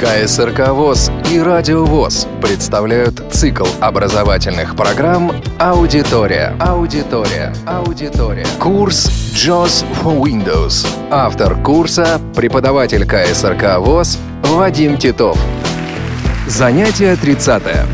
КСРК ВОС и Радио ВОС представляют цикл образовательных программ «Аудитория». Курс «JOS for Windows». Автор курса – преподаватель КСРК ВОС Вадим Титов. Занятие 30-е.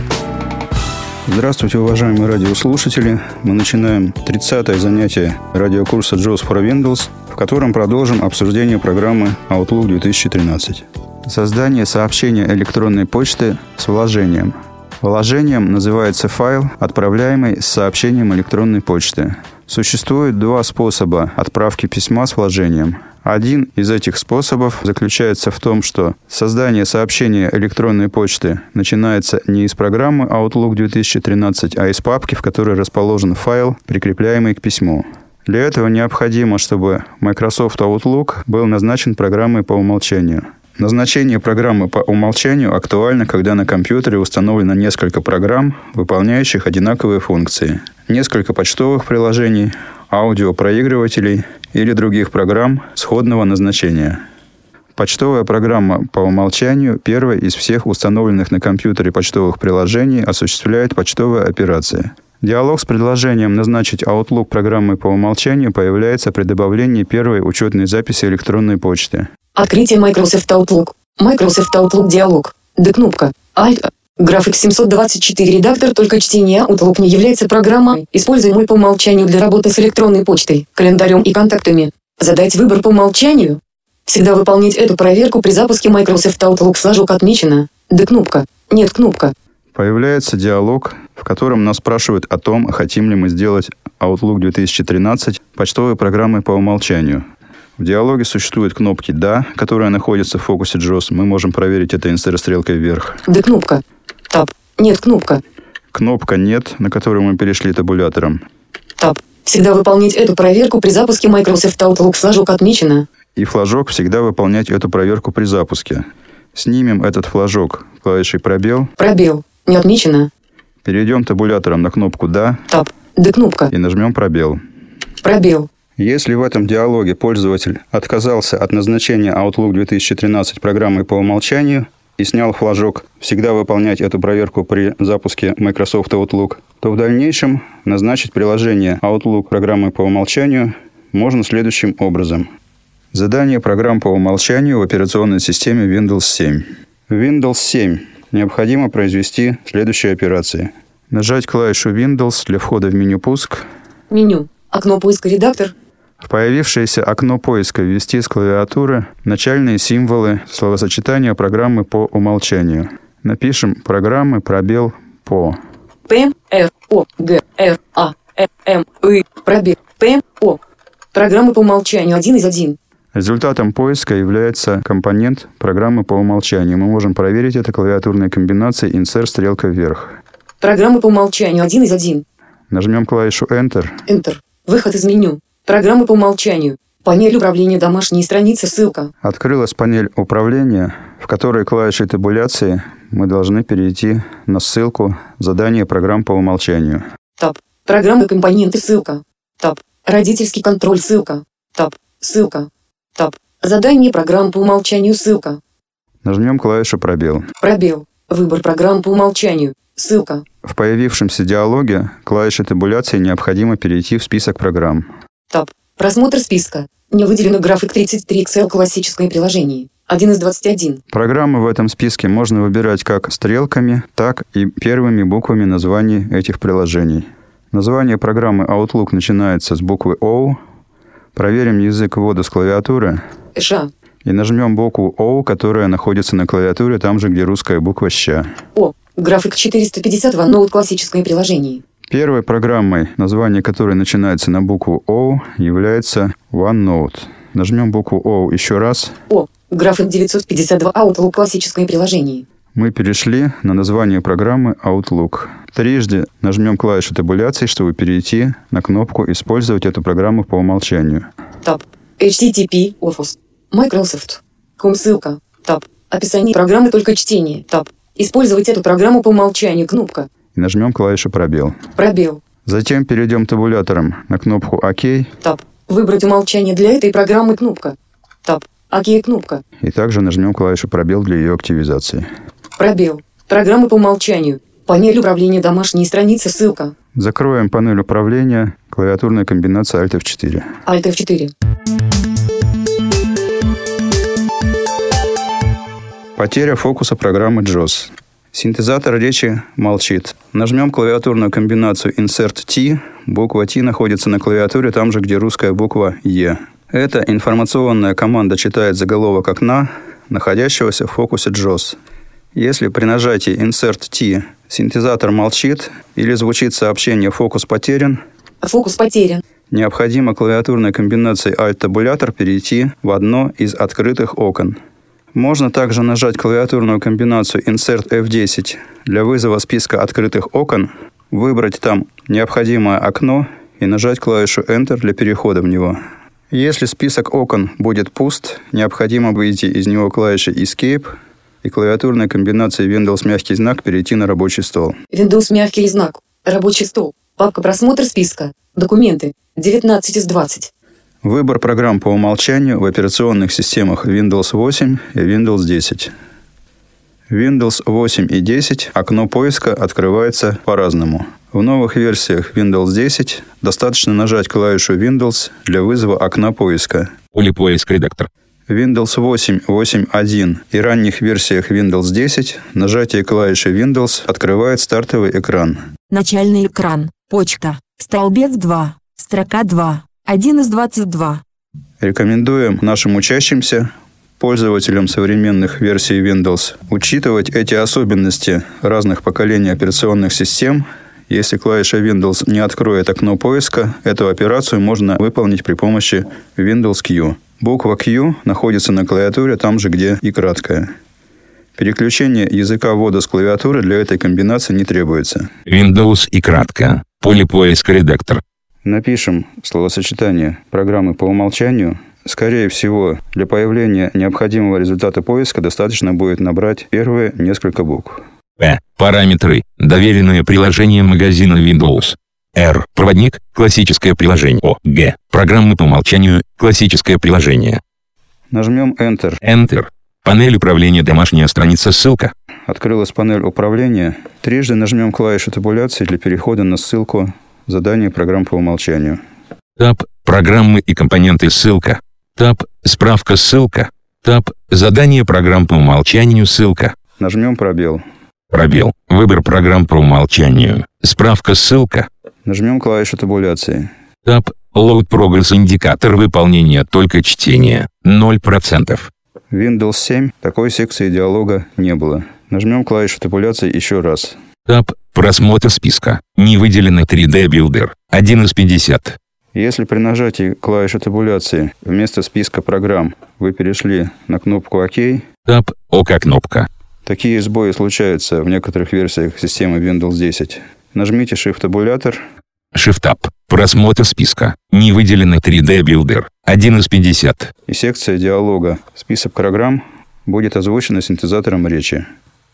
Здравствуйте, уважаемые радиослушатели. Мы начинаем 30-е занятие радиокурса «JOS for Windows», в котором продолжим обсуждение программы Outlook 2013. Создание сообщения электронной почты с вложением. Вложением называется файл, отправляемый с сообщением электронной почты. Существует два способа отправки письма с вложением. Один из этих способов заключается в том, что создание сообщения электронной почты начинается не из программы Outlook 2013, а из папки, в которой расположен файл, прикрепляемый к письму. Для этого необходимо, чтобы Microsoft Outlook был назначен программой по умолчанию. Назначение программы по умолчанию актуально, когда на компьютере установлено несколько программ, выполняющих одинаковые функции, несколько почтовых приложений, аудиопроигрывателей или других программ сходного назначения. Почтовая программа по умолчанию, первая из всех установленных на компьютере почтовых приложений, осуществляет почтовые операции. Диалог с предложением назначить Outlook программой по умолчанию появляется при добавлении первой учетной записи электронной почты. Открытие Microsoft Outlook. Microsoft Outlook диалог. Д-кнопка. Alt. График 724. Редактор. Только чтение Outlook не является программой, используемой по умолчанию для работы с электронной почтой, календарем и контактами. Задать выбор по умолчанию. Всегда выполнить эту проверку при запуске Microsoft Outlook. Флажок отмечено. Д-кнопка. Нет кнопка. Появляется диалог, в котором нас спрашивают о том, хотим ли мы сделать Outlook 2013 почтовой программой по умолчанию. В диалоге существуют кнопки «Да», которая находится в фокусе JOS. Мы можем проверить это инсер-стрелкой вверх. «Да» кнопка. «Таб». «Нет» кнопка. Кнопка «Нет», на которую мы перешли табулятором. «Таб». Всегда выполнить эту проверку при запуске Microsoft Outlook. Флажок отмечено. И флажок «Всегда выполнять эту проверку при запуске». Снимем этот флажок клавишей «Пробел». «Пробел». «Не отмечено». Перейдем табулятором на кнопку «Да». «Таб». «Да» кнопка. И нажмем «Пробел». «Пробел». Если в этом диалоге пользователь отказался от назначения Outlook 2013 программы по умолчанию и снял флажок «Всегда выполнять эту проверку при запуске Microsoft Outlook», то в дальнейшем назначить приложение Outlook программы по умолчанию можно следующим образом. Задание программ по умолчанию в операционной системе Windows 7. В Windows 7 необходимо произвести следующие операции. Нажать клавишу Windows для входа в меню «Пуск». Меню. Окно поиска «Редактор». В появившееся окно поиска ввести с клавиатуры начальные символы словосочетания программы по умолчанию. Напишем программы пробел по. P-R-O-G-R-A-M-I пробел P-O. Программы по умолчанию 1 из 1. Результатом поиска является компонент программы по умолчанию. Мы можем проверить это клавиатурной комбинацией «Инсерт» стрелка вверх. Программы по умолчанию 1 из 1. Нажмем клавишу Enter. Enter. Выход из меню. Программы по умолчанию. Панель управления домашней страницы. Ссылка. Открылась панель управления, в которой клавишей табуляции мы должны перейти на ссылку «Задание программ по умолчанию». Таб. Программы компоненты. Ссылка. Таб. Родительский контроль. Ссылка. Таб. Ссылка. Таб. Задание программ по умолчанию. Ссылка. Нажмем клавишу «Пробел». Пробел. Выбор программ по умолчанию. Ссылка. В появившемся диалоге клавиши табуляции необходимо перейти в список программ. Таб. Просмотр списка. Не выделено график 33 Excel классическое приложение. 1 из 21. Программы в этом списке можно выбирать как стрелками, так и первыми буквами названий этих приложений. Название программы Outlook начинается с буквы O. Проверим язык ввода с клавиатуры. Ш. И нажмем букву «О», которая находится на клавиатуре, там же, где русская буква «Щ». «О». График 450 OneNote классическое приложение. Первой программой, название которой начинается на букву «О», является OneNote. Нажмем букву «О» еще раз. «О». График 952 Outlook классическое приложение. Мы перешли на название программы Outlook. Трижды нажмем клавишу табуляции, чтобы перейти на кнопку «Использовать эту программу по умолчанию». Таб. HTTP Office. Microsoft. Ком ссылка. Таб. Описание программы только чтение. Таб. Использовать эту программу по умолчанию. Кнопка. И нажмем клавишу пробел. Пробел. Затем перейдем табулятором на кнопку ОК. Таб. Выбрать умолчание для этой программы. Кнопка. Таб. ОК кнопка. И также нажмем клавишу «Пробел» для ее активизации. Пробел. Программа по умолчанию. Панель управления домашней страницы. Ссылка. Закроем панель управления. Клавиатурная комбинация Alt F4. Alt F4. Потеря фокуса программы JAWS. Синтезатор речи молчит. Нажмем клавиатурную комбинацию Insert T. Буква T находится на клавиатуре там же, где русская буква E. Эта информационная команда читает заголовок окна, находящегося в фокусе JAWS. Если при нажатии Insert T синтезатор молчит или звучит сообщение «Фокус потерян», необходимо клавиатурной комбинацией Alt-табулятор перейти в одно из открытых окон. Можно также нажать клавиатурную комбинацию Insert F10 для вызова списка открытых окон, выбрать там необходимое окно и нажать клавишу Enter для перехода в него. Если список окон будет пуст, необходимо выйти из него клавишей Escape и клавиатурной комбинацией Windows мягкий знак перейти на рабочий стол. Windows мягкий знак. Рабочий стол. Папка «Просмотр списка». Документы. 19 из 20. Выбор программ по умолчанию в операционных системах Windows 8 и Windows 10. В Windows 8 и 10 окно поиска открывается по-разному. В новых версиях Windows 10 достаточно нажать клавишу Windows для вызова окна поиска. Поле поиск редактор. В Windows 8, 8.1 и ранних версиях Windows 10 нажатие клавиши Windows открывает стартовый экран. Начальный экран. Почта. Столбец 2. Строка 2. 1 из 22. Рекомендуем нашим учащимся, пользователям современных версий Windows, учитывать эти особенности разных поколений операционных систем. Если клавиша Windows не откроет окно поиска, эту операцию можно выполнить при помощи Windows Q. Буква Q находится на клавиатуре там же, где и краткая. Переключение языка ввода с клавиатуры для этой комбинации не требуется. Windows и кратко. Поле поиска редактор. Напишем словосочетание «программы по умолчанию». Скорее всего, для появления необходимого результата поиска достаточно будет набрать первые несколько букв. П. Параметры. Доверенное приложение магазина Windows. Р. Проводник. Классическое приложение. О. Г. Программы по умолчанию. Классическое приложение. Нажмем Enter. Enter. Панель управления. Домашняя страница. Ссылка. Открылась панель управления. Трижды нажмем клавишу табуляции для перехода на ссылку «Задание программ по умолчанию». Таб. Программы и компоненты. Ссылка. Таб. Справка. Ссылка. Таб. Задание программ по умолчанию. Ссылка. Нажмем пробел. Пробел. Выбор программ по умолчанию. Справка. Ссылка. Нажмем клавишу табуляции. Таб. Load Progress. Индикатор выполнения только чтения. 0%. В Windows 7 такой секции диалога не было. Нажмем клавишу табуляции еще раз. Таб. Просмотр списка. Не выделено 3D Builder. 1 из 50. Если при нажатии клавиши табуляции вместо списка программ вы перешли на кнопку ОК. Таб. ОК кнопка. Такие сбои случаются в некоторых версиях системы Windows 10. Нажмите Shift-табулятор. Shift-таб. Просмотр списка. Не выделено 3D Builder. 1 из 50. И секция диалога «Список программ» будет озвучена синтезатором речи.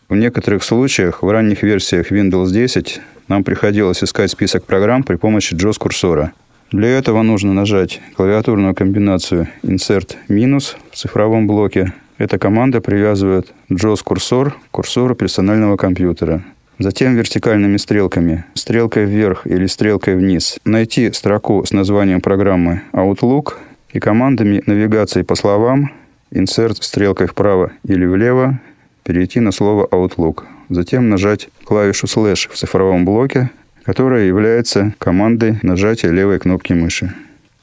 В некоторых случаях в ранних версиях Windows 10 нам приходилось искать список программ при помощи JAWS-курсора. Для этого нужно нажать клавиатурную комбинацию Insert- в цифровом блоке. Эта команда привязывает JAWS-курсор к курсору персонального компьютера. Затем вертикальными стрелками, стрелкой вверх или стрелкой вниз, найти строку с названием программы Outlook и командами навигации по словам Insert стрелкой вправо или влево перейти на слово Outlook. Затем нажать клавишу слэш в цифровом блоке, которая является командой нажатия левой кнопки мыши.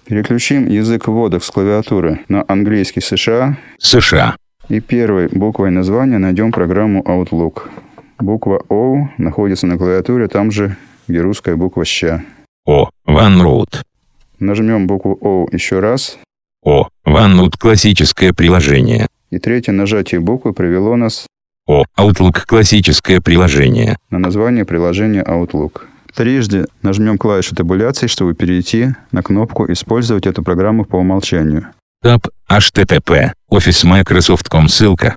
Переключим язык вводов с клавиатуры на английский США. США. И первой буквой названия найдем программу Outlook. Буква O находится на клавиатуре там же, где русская буква Щ. О. OneNote. Нажмем букву O еще раз. О. OneNote. Классическое приложение. И третье нажатие буквы привело нас... О. Outlook. Классическое приложение. На название приложения Outlook. Трижды нажмем клавишу табуляции, чтобы перейти на кнопку «Использовать эту программу по умолчанию». Таб. HTTP. Office Microsoft.com. Ссылка.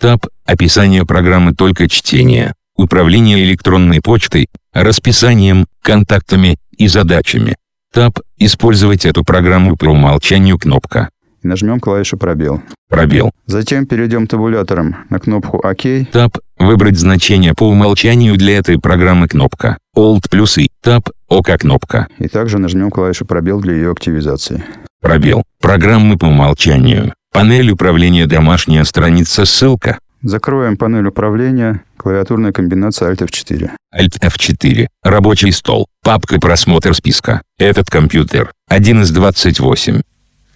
Таб. Описание программы только чтения. Управление электронной почтой, расписанием, контактами и задачами. Таб. Использовать эту программу по умолчанию. Кнопка. и нажмем клавишу «Пробел». Пробел. Затем перейдем табулятором на кнопку «Ок». Таб. Выбрать значение по умолчанию для этой программы кнопка. Alt плюс и. Таб. ОК кнопка. И также нажмем клавишу «Пробел» для ее активизации. Пробел. Программы по умолчанию. Панель управления. Домашняя страница. Ссылка. Закроем панель управления. Клавиатурная комбинация Alt F4. Alt F4. Рабочий стол. Папка «Просмотр списка». Этот компьютер. 1 из 28.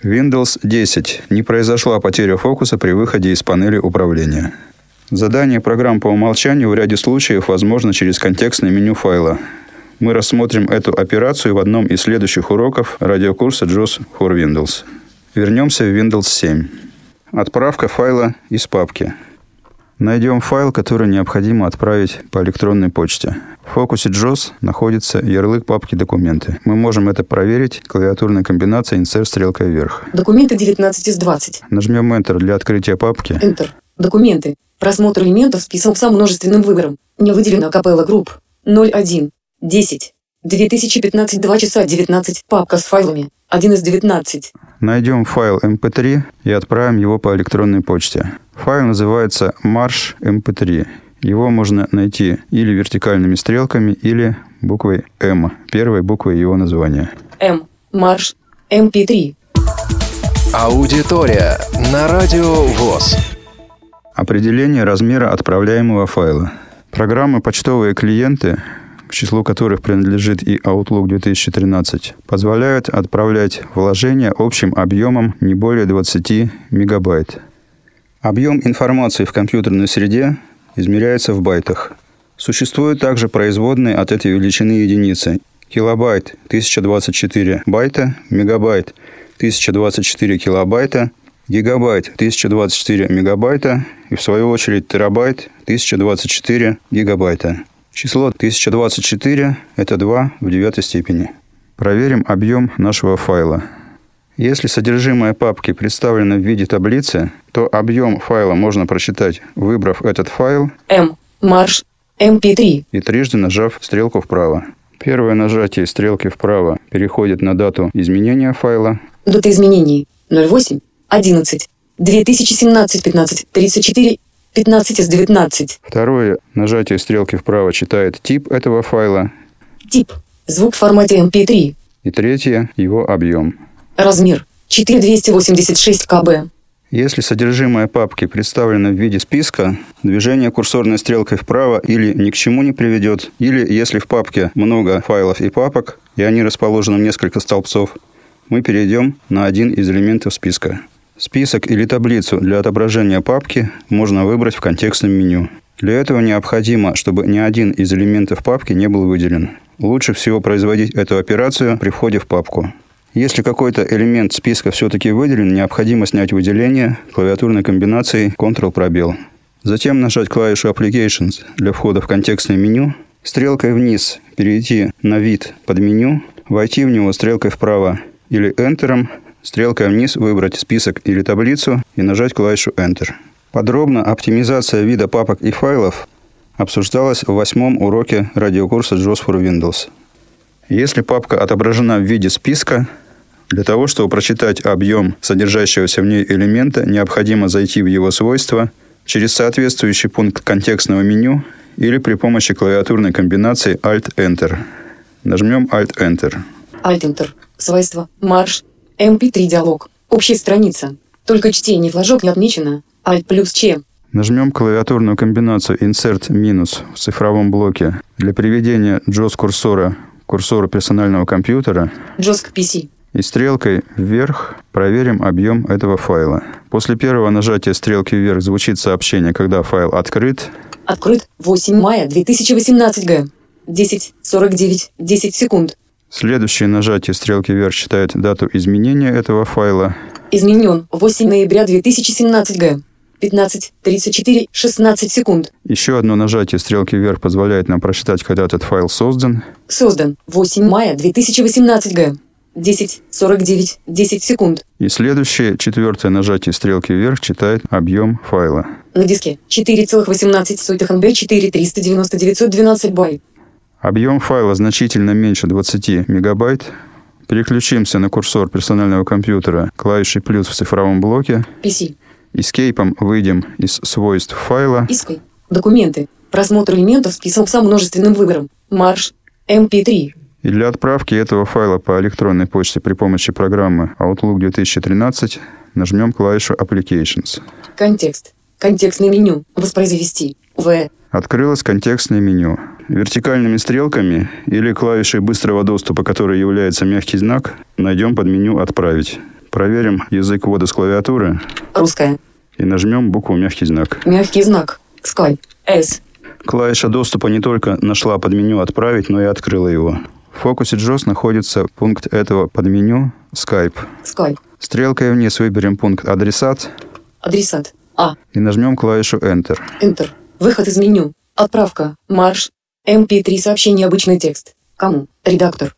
Windows 10. Не произошла потеря фокуса при выходе из панели управления. Задание программ по умолчанию в ряде случаев возможно через контекстное меню файла. Мы рассмотрим эту операцию в одном из следующих уроков радиокурса JOS for Windows. Вернемся в Windows 7. Отправка файла из папки. Найдем файл, который необходимо отправить по электронной почте. В фокусе JOS находится ярлык папки «Документы». Мы можем это проверить клавиатурной комбинацией «Insert» стрелкой вверх. Документы 19 из 20. Нажмем Enter для открытия папки. Enter. Документы. Просмотр элементов список со множественным выбором. Не выделено акапелла групп. 01. 10. 2015. 2 часа 19. Папка с файлами. 1 из 19. Найдем файл mp3 и отправим его по электронной почте. Файл называется Marsh mp3. Его можно найти или вертикальными стрелками, или буквой M, первой буквой его названия. M. Marsh mp3. Аудитория на Радио ВОС. Определение размера отправляемого файла. Программы «Почтовые клиенты», к числу которых принадлежит и Outlook 2013, позволяют отправлять вложения общим объемом не более 20 мегабайт. Объем информации в компьютерной среде измеряется в байтах. Существуют также производные от этой величины единицы. Килобайт – 1024 байта, мегабайт – 1024 килобайта, гигабайт – 1024 мегабайта и, в свою очередь, терабайт – 1024 гигабайта. Число 1024 – это 2 в девятой степени. Проверим объем нашего файла. Если содержимое папки представлено в виде таблицы, то объем файла можно просчитать, выбрав этот файл M, Marsh, mp3 и трижды нажав стрелку вправо. Первое нажатие стрелки вправо переходит на дату изменения файла. Дата изменений 08/11/2017-15-34. 15 из 19. Второе нажатие стрелки вправо читает тип этого файла. Тип. Звук в формате mp3. И третье – его объем. Размер. 4286 кб. Если содержимое папки представлено в виде списка, движение курсорной стрелкой вправо или ни к чему не приведет, или если в папке много файлов и папок, и они расположены в несколько столбцов, мы перейдем на один из элементов списка. Список или таблицу для отображения папки можно выбрать в контекстном меню. Для этого необходимо, чтобы ни один из элементов папки не был выделен. Лучше всего производить эту операцию при входе в папку. Если какой-то элемент списка все-таки выделен, необходимо снять выделение клавиатурной комбинацией Ctrl пробел. Затем нажать клавишу Applications для входа в контекстное меню, стрелкой вниз перейти на вид под меню, войти в него стрелкой вправо или Enter'ом, стрелкой вниз выбрать список или таблицу и нажать клавишу Enter. Подробно оптимизация вида папок и файлов обсуждалась в 8-м уроке радиокурса JOS for Windows. Если папка отображена в виде списка, для того, чтобы прочитать объем содержащегося в ней элемента, необходимо зайти в его свойства через соответствующий пункт контекстного меню или при помощи клавиатурной комбинации Alt-Enter. Нажмем Alt-Enter. Alt-Enter. Свойства. Марш. MP3 диалог. Общая страница. Только чтение флажок не отмечено. Alt плюс Ч. Нажмем клавиатурную комбинацию Insert минус в цифровом блоке для приведения JOS-курсора к курсору персонального компьютера. JOS к PC. И стрелкой вверх проверим объем этого файла. После первого нажатия стрелки вверх звучит сообщение, когда файл открыт. Открыт 8 мая 2018 г. 10:49, 10 секунд. Следующее нажатие стрелки вверх считает дату изменения этого файла. Изменен 8 ноября 2017 г. 15:34, 16 секунд. Еще одно нажатие стрелки вверх позволяет нам прочитать, когда этот файл создан. Создан 8 мая 2018 г. 10:49, 10 секунд. И следующее, четвертое нажатие стрелки вверх читает объем файла. На диске 4,18 МБ, 4,390 912 байт. Объем файла значительно меньше 20 мегабайт, Переключимся на курсор персонального компьютера клавишей плюс в цифровом блоке. PC. Эскейпом выйдем из свойств файла. Escape. Документы. Просмотр элементов список со множественным выбором. Марш. MP3. И для отправки этого файла по электронной почте при помощи программы Outlook 2013 нажмем клавишу Applications. Контекст. Контекстное меню. Воспроизвести. В. Открылось контекстное меню. Вертикальными стрелками или клавишей быстрого доступа, которой является мягкий знак, найдем подменю «Отправить». Проверим язык ввода с клавиатуры. Русская. И нажмем букву «Мягкий знак». Мягкий знак. Skype. S. Клавиша доступа не только нашла подменю «Отправить», но и открыла его. В фокусе JOS находится пункт этого подменю Skype. Skype. Стрелкой вниз выберем пункт «Адресат». Адресат. А. И нажмем клавишу Enter. Enter. Выход из меню. Отправка. Марш. MP3 сообщение обычный текст. Кому? Редактор.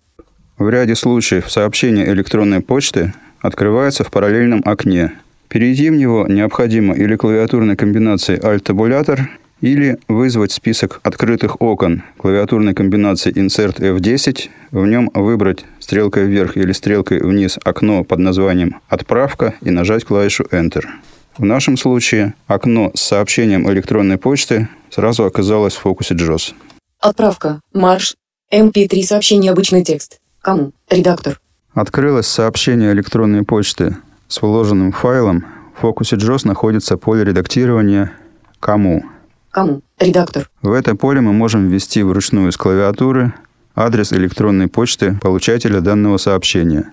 В ряде случаев сообщение электронной почты открывается в параллельном окне. Перейти в него необходимо или клавиатурной комбинацией Alt-табулятор, или вызвать список открытых окон клавиатурной комбинации Insert F10, в нем выбрать стрелкой вверх или стрелкой вниз окно под названием «Отправка» и нажать клавишу Enter. В нашем случае окно с сообщением электронной почты сразу оказалось в фокусе JOS. Отправка. Марш. MP3 сообщение обычный текст. Кому? Редактор. Открылось сообщение электронной почты с вложенным файлом. В фокусе JOS находится поле редактирования «Кому». Кому? Редактор. В это поле мы можем ввести вручную с клавиатуры адрес электронной почты получателя данного сообщения.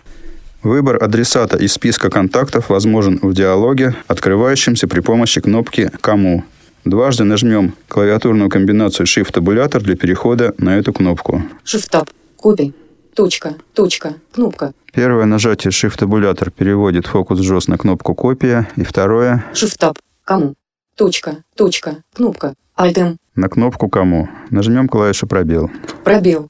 Выбор адресата из списка контактов возможен в диалоге, открывающемся при помощи кнопки «Кому». Дважды нажмем клавиатурную комбинацию Shift-табулятор для перехода на эту кнопку. Shift-таб. Копий. Точка. Точка. Кнопка. Первое нажатие Shift-табулятор переводит фокус JOS на кнопку «Копия». И второе... Shift-таб. Кому. Точка. Точка. Кнопка. Alt-М. На кнопку «Кому». Нажмем клавишу «Пробел». Пробел.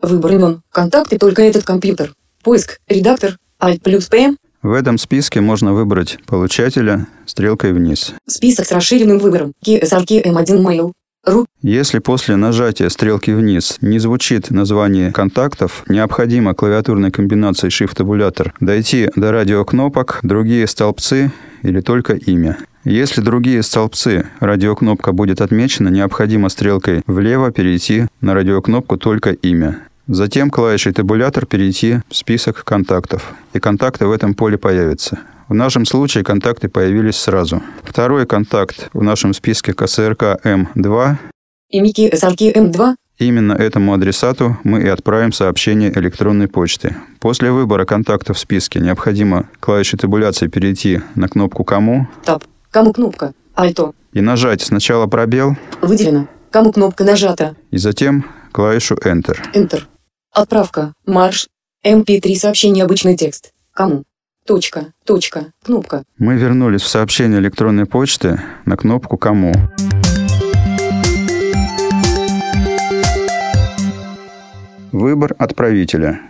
Выбор имен. Контакты только этот компьютер. Поиск. Редактор. Alt плюс P. В этом списке можно выбрать получателя стрелкой вниз. Список с расширенным выбором. КСРК М1 Mail. Ру. Если после нажатия стрелки вниз не звучит название контактов, необходимо клавиатурной комбинацией Shift-табулятор дойти до радиокнопок, другие столбцы или только имя. Если другие столбцы радиокнопка будет отмечена, необходимо стрелкой влево перейти на радиокнопку «Только имя». Затем клавишей табулятор перейти в список контактов. И контакты в этом поле появятся. В нашем случае контакты появились сразу. Второй контакт в нашем списке КСРК М2. М2. Именно этому адресату мы и отправим сообщение электронной почты. После выбора контактов в списке необходимо клавишей табуляции перейти на кнопку «Кому». Таб. Кому кнопка. Альто. И нажать сначала пробел. Выделено. Кому кнопка нажата. И затем клавишу Enter. Enter. Отправка. Марш. MP3 сообщение обычный текст. Кому? Точка. Точка. Кнопка. Мы вернулись в сообщение электронной почты на кнопку «Кому». Выбор отправителя.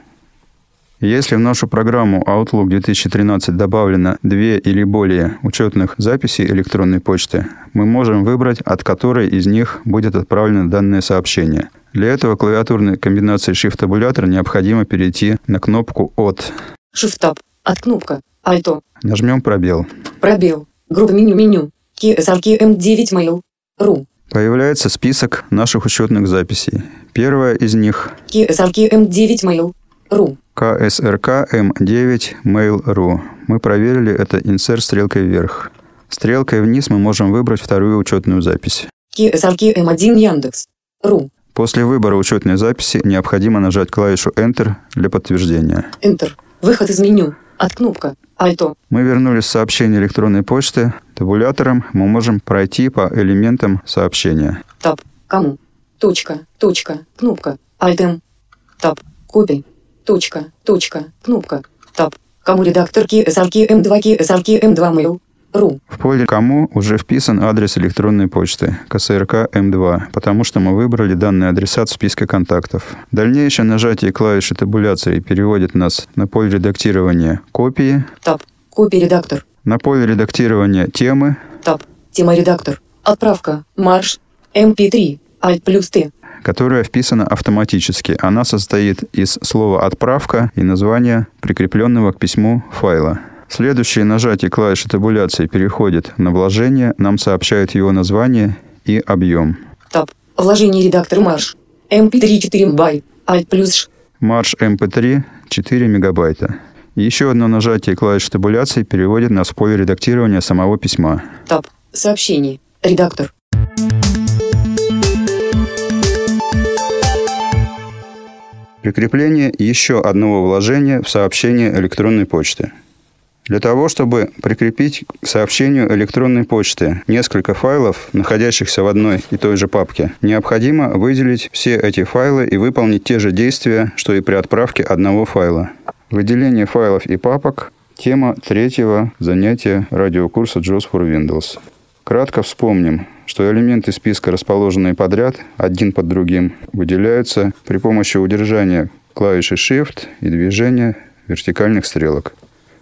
Если в нашу программу Outlook 2013 добавлено 2 или более учетных записей электронной почты, мы можем выбрать, от которой из них будет отправлено данное сообщение. Для этого клавиатурной комбинацией Shift-табулятор необходимо перейти на кнопку «От». Shift-таб. От кнопка. Альто. Нажмем пробел. Пробел. Группа меню. КСРК М9 Mail. Ру. Появляется список наших учетных записей. Первая из них КСРК М9 Mail. Ру. КСРК М9 Mail.ru. Мы проверили это insert стрелкой вверх. Стрелкой вниз мы можем выбрать вторую учетную запись. КСРК М1 Яндекс. Ру. После выбора учетной записи необходимо нажать клавишу Enter для подтверждения. Enter. Выход из меню. От кнопка. Альто. Мы вернулись в сообщение электронной почты. Табулятором мы можем пройти по элементам сообщения. Таб. Кому. Точка. Точка. Кнопка. Альтем. Таб. Копий. Точка. Точка. Кнопка. Таб. Кому редактор КСРК М2 КСРК М2 Mail. Ру. В поле «Кому» уже вписан адрес электронной почты КСРК М2, потому что мы выбрали данный адресат в списке контактов. Дальнейшее нажатие клавиши табуляции переводит нас на поле редактирования «Копии». Таб. Копия редактор. На поле редактирования «Темы». Таб. Тема редактор. Отправка. Марш. MP3. Alt плюс Т. которая вписана автоматически. Она состоит из слова «отправка» и названия прикрепленного к письму файла. Следующее нажатие клавиши табуляции переходит на вложение. Нам сообщают его название и объем. Таб. Вложение редактор марш. MP3 4 мбайт. Alt плюс Ш. Марш MP3 4 мегабайта. Еще одно нажатие клавиши табуляции переводит нас в поле редактирования самого письма. Таб. Сообщение. Редактор. Прикрепление еще одного вложения в сообщение электронной почты. Для того, чтобы прикрепить к сообщению электронной почты несколько файлов, находящихся в одной и той же папке, необходимо выделить все эти файлы и выполнить те же действия, что и при отправке одного файла. Выделение файлов и папок – тема третьего занятия радиокурса JOS for Windows. Кратко вспомним, что элементы списка, расположенные подряд, один под другим, выделяются при помощи удержания клавиши Shift и движения вертикальных стрелок.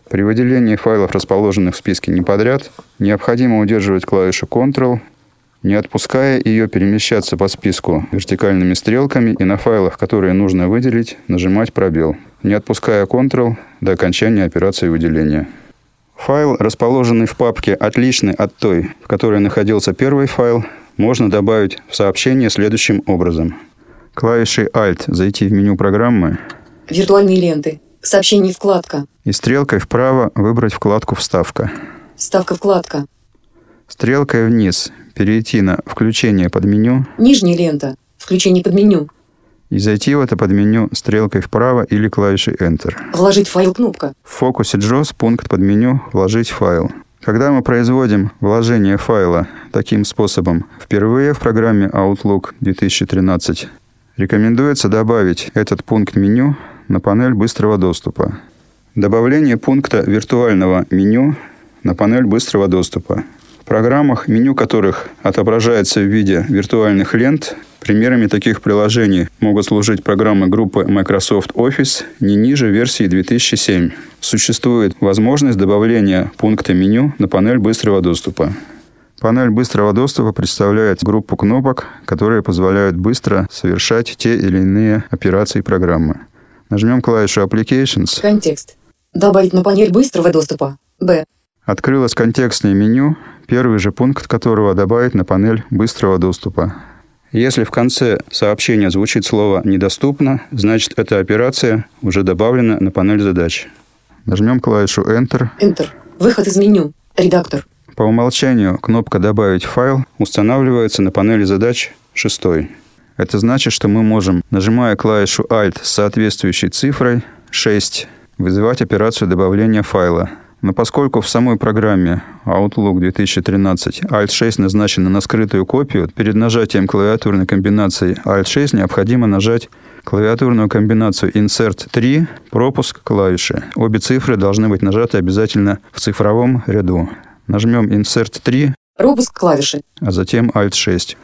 При выделении файлов, расположенных в списке не подряд, необходимо удерживать клавишу Ctrl, не отпуская ее, перемещаться по списку вертикальными стрелками и на файлах, которые нужно выделить, нажимать пробел, не отпуская Ctrl до окончания операции выделения. Файл, расположенный в папке, отличный от той, в которой находился первый файл, можно добавить в сообщение следующим образом. Клавишей Alt зайти в меню программы «Виртуальные ленты», «Сообщение вкладка» и стрелкой вправо выбрать вкладку «Вставка». «Вставка вкладка». Стрелкой вниз перейти на «Включение под меню», «Нижняя лента», «Включение под меню» и зайти в это подменю стрелкой вправо или клавишей Enter. Вложить файл кнопка. В фокусе JOS пункт подменю «Вложить файл». Когда мы производим вложение файла таким способом впервые в программе Outlook 2013, рекомендуется добавить этот пункт меню на панель быстрого доступа. Добавление пункта виртуального меню на панель быстрого доступа. В программах, меню которых отображается в виде виртуальных лент, примерами таких приложений могут служить программы группы Microsoft Office не ниже версии 2007. Существует возможность добавления пункта меню на панель быстрого доступа. Панель быстрого доступа представляет группу кнопок, которые позволяют быстро совершать те или иные операции программы. Нажмем клавишу Applications. Контекст. Добавить на панель быстрого доступа. Б. Открылось контекстное меню, первый же пункт которого добавить на панель быстрого доступа. Если в конце сообщения звучит слово «недоступно», значит, эта операция уже добавлена на панель задач. Нажмем клавишу Enter. Enter. Выход из меню. Редактор. По умолчанию кнопка «Добавить файл» устанавливается на панели задач 6. Это значит, что мы можем, нажимая клавишу Alt с соответствующей цифрой 6, вызывать операцию добавления файла. Но поскольку в самой программе Outlook 2013 Alt-6 назначена на скрытую копию, перед нажатием клавиатурной комбинации Alt-6 необходимо нажать клавиатурную комбинацию Insert 3, пропуск клавиши. Обе цифры должны быть нажаты обязательно в цифровом ряду. Нажмем Insert 3, пропуск клавиши, а затем Alt-6.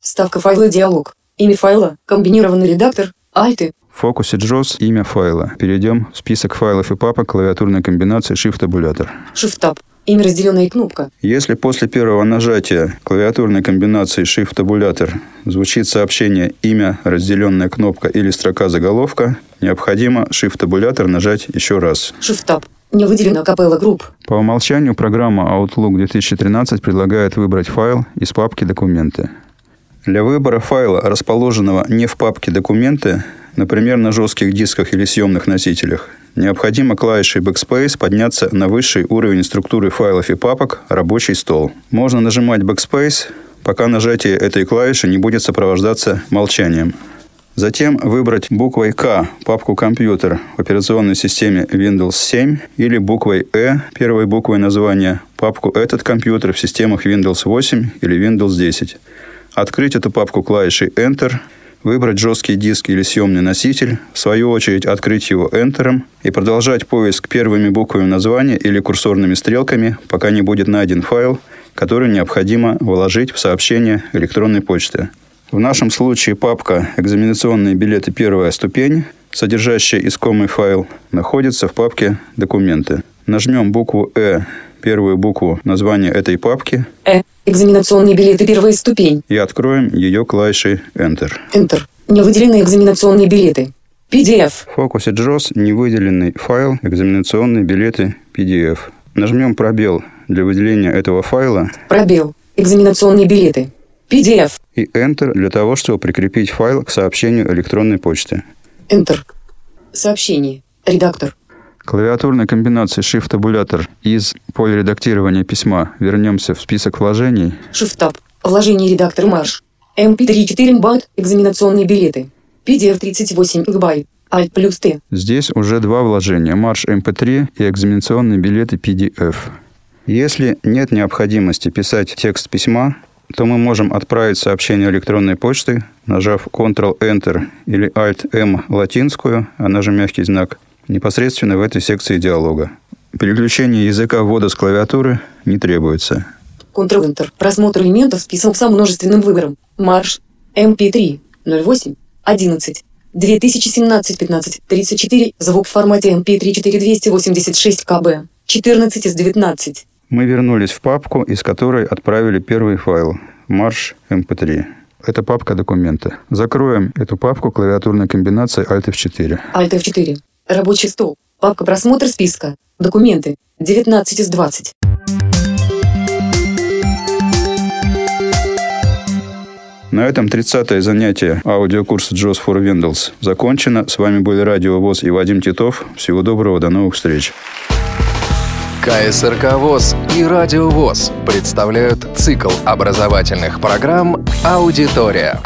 Вставка файла диалог. Имя файла, комбинированный редактор, Alt. В фокусе JOS имя файла. Перейдем в список файлов и папок клавиатурной комбинации Shift-табулятор. Shift-таб. Имя разделенная кнопка. Если после первого нажатия клавиатурной комбинации Shift-табулятор звучит сообщение «Имя, разделенная кнопка» или строка заголовка, необходимо Shift-табулятор нажать еще раз. Shift-таб. Не выделена капелла групп. По умолчанию программа Outlook 2013 предлагает выбрать файл из папки «Документы». Для выбора файла, расположенного не в папке «Документы», например, на жестких дисках или съемных носителях, необходимо клавишей Backspace подняться на высший уровень структуры файлов и папок «Рабочий стол». Можно нажимать Backspace, пока нажатие этой клавиши не будет сопровождаться молчанием. Затем выбрать буквой «К» папку «Компьютер» в операционной системе Windows 7 или буквой «Э» первой буквой названия папку «Этот компьютер» в системах Windows 8 или Windows 10. Открыть эту папку клавишей Enter. Выбрать жесткий диск или съемный носитель, в свою очередь открыть его Enter и продолжать поиск первыми буквами названия или курсорными стрелками, пока не будет найден файл, который необходимо вложить в сообщение электронной почты. В нашем случае папка «Экзаменационные билеты. Первая ступень», содержащая искомый файл, находится в папке «Документы». Нажмем букву «Э» первую букву названия этой папки. Экзаменационные билеты, первая ступень. И откроем ее клавишей Enter. Enter. Не выделены экзаменационные билеты. PDF. В фокусе JAWS не выделенный файл экзаменационные билеты PDF. Нажмем пробел для выделения этого файла. Пробел. Экзаменационные билеты. PDF. И Enter для того, чтобы прикрепить файл к сообщению электронной почты. Enter. Сообщение. Редактор. Клавиатурной комбинации Shift-табулятор из поля редактирования письма вернемся в список вложений. Shift-таб. Вложение редактор марш. MP3 4 мбайт. Экзаменационные билеты. PDF 38 гбайт. Alt плюс Т. Здесь уже два вложения. Марш MP3 и экзаменационные билеты PDF. Если нет необходимости писать текст письма, то мы можем отправить сообщение электронной почты, нажав Ctrl-Enter или Alt-M латинскую, она же мягкий знак, непосредственно в этой секции диалога. Переключение языка ввода с клавиатуры не требуется. Ctrl-Enter. Просмотр элементов список со множественным выбором. Марш. MP3. 08. 11. 2017. 15. 34. Звук в формате MP3 4286 КБ. 14 из 19. Мы вернулись в папку, из которой отправили первый файл. Марш MP3. Это папка документа. Закроем эту папку клавиатурной комбинацией Alt F4. Alt F4. Рабочий стол. Папка просмотр списка. Документы. 19 из 20. На этом 30-е занятие аудиокурса JAWS for Windows закончено. С вами были Радио ВОС и Вадим Титов. Всего доброго, до новых встреч. КСРК ВОС и Радио ВОС представляют цикл образовательных программ «Аудитория».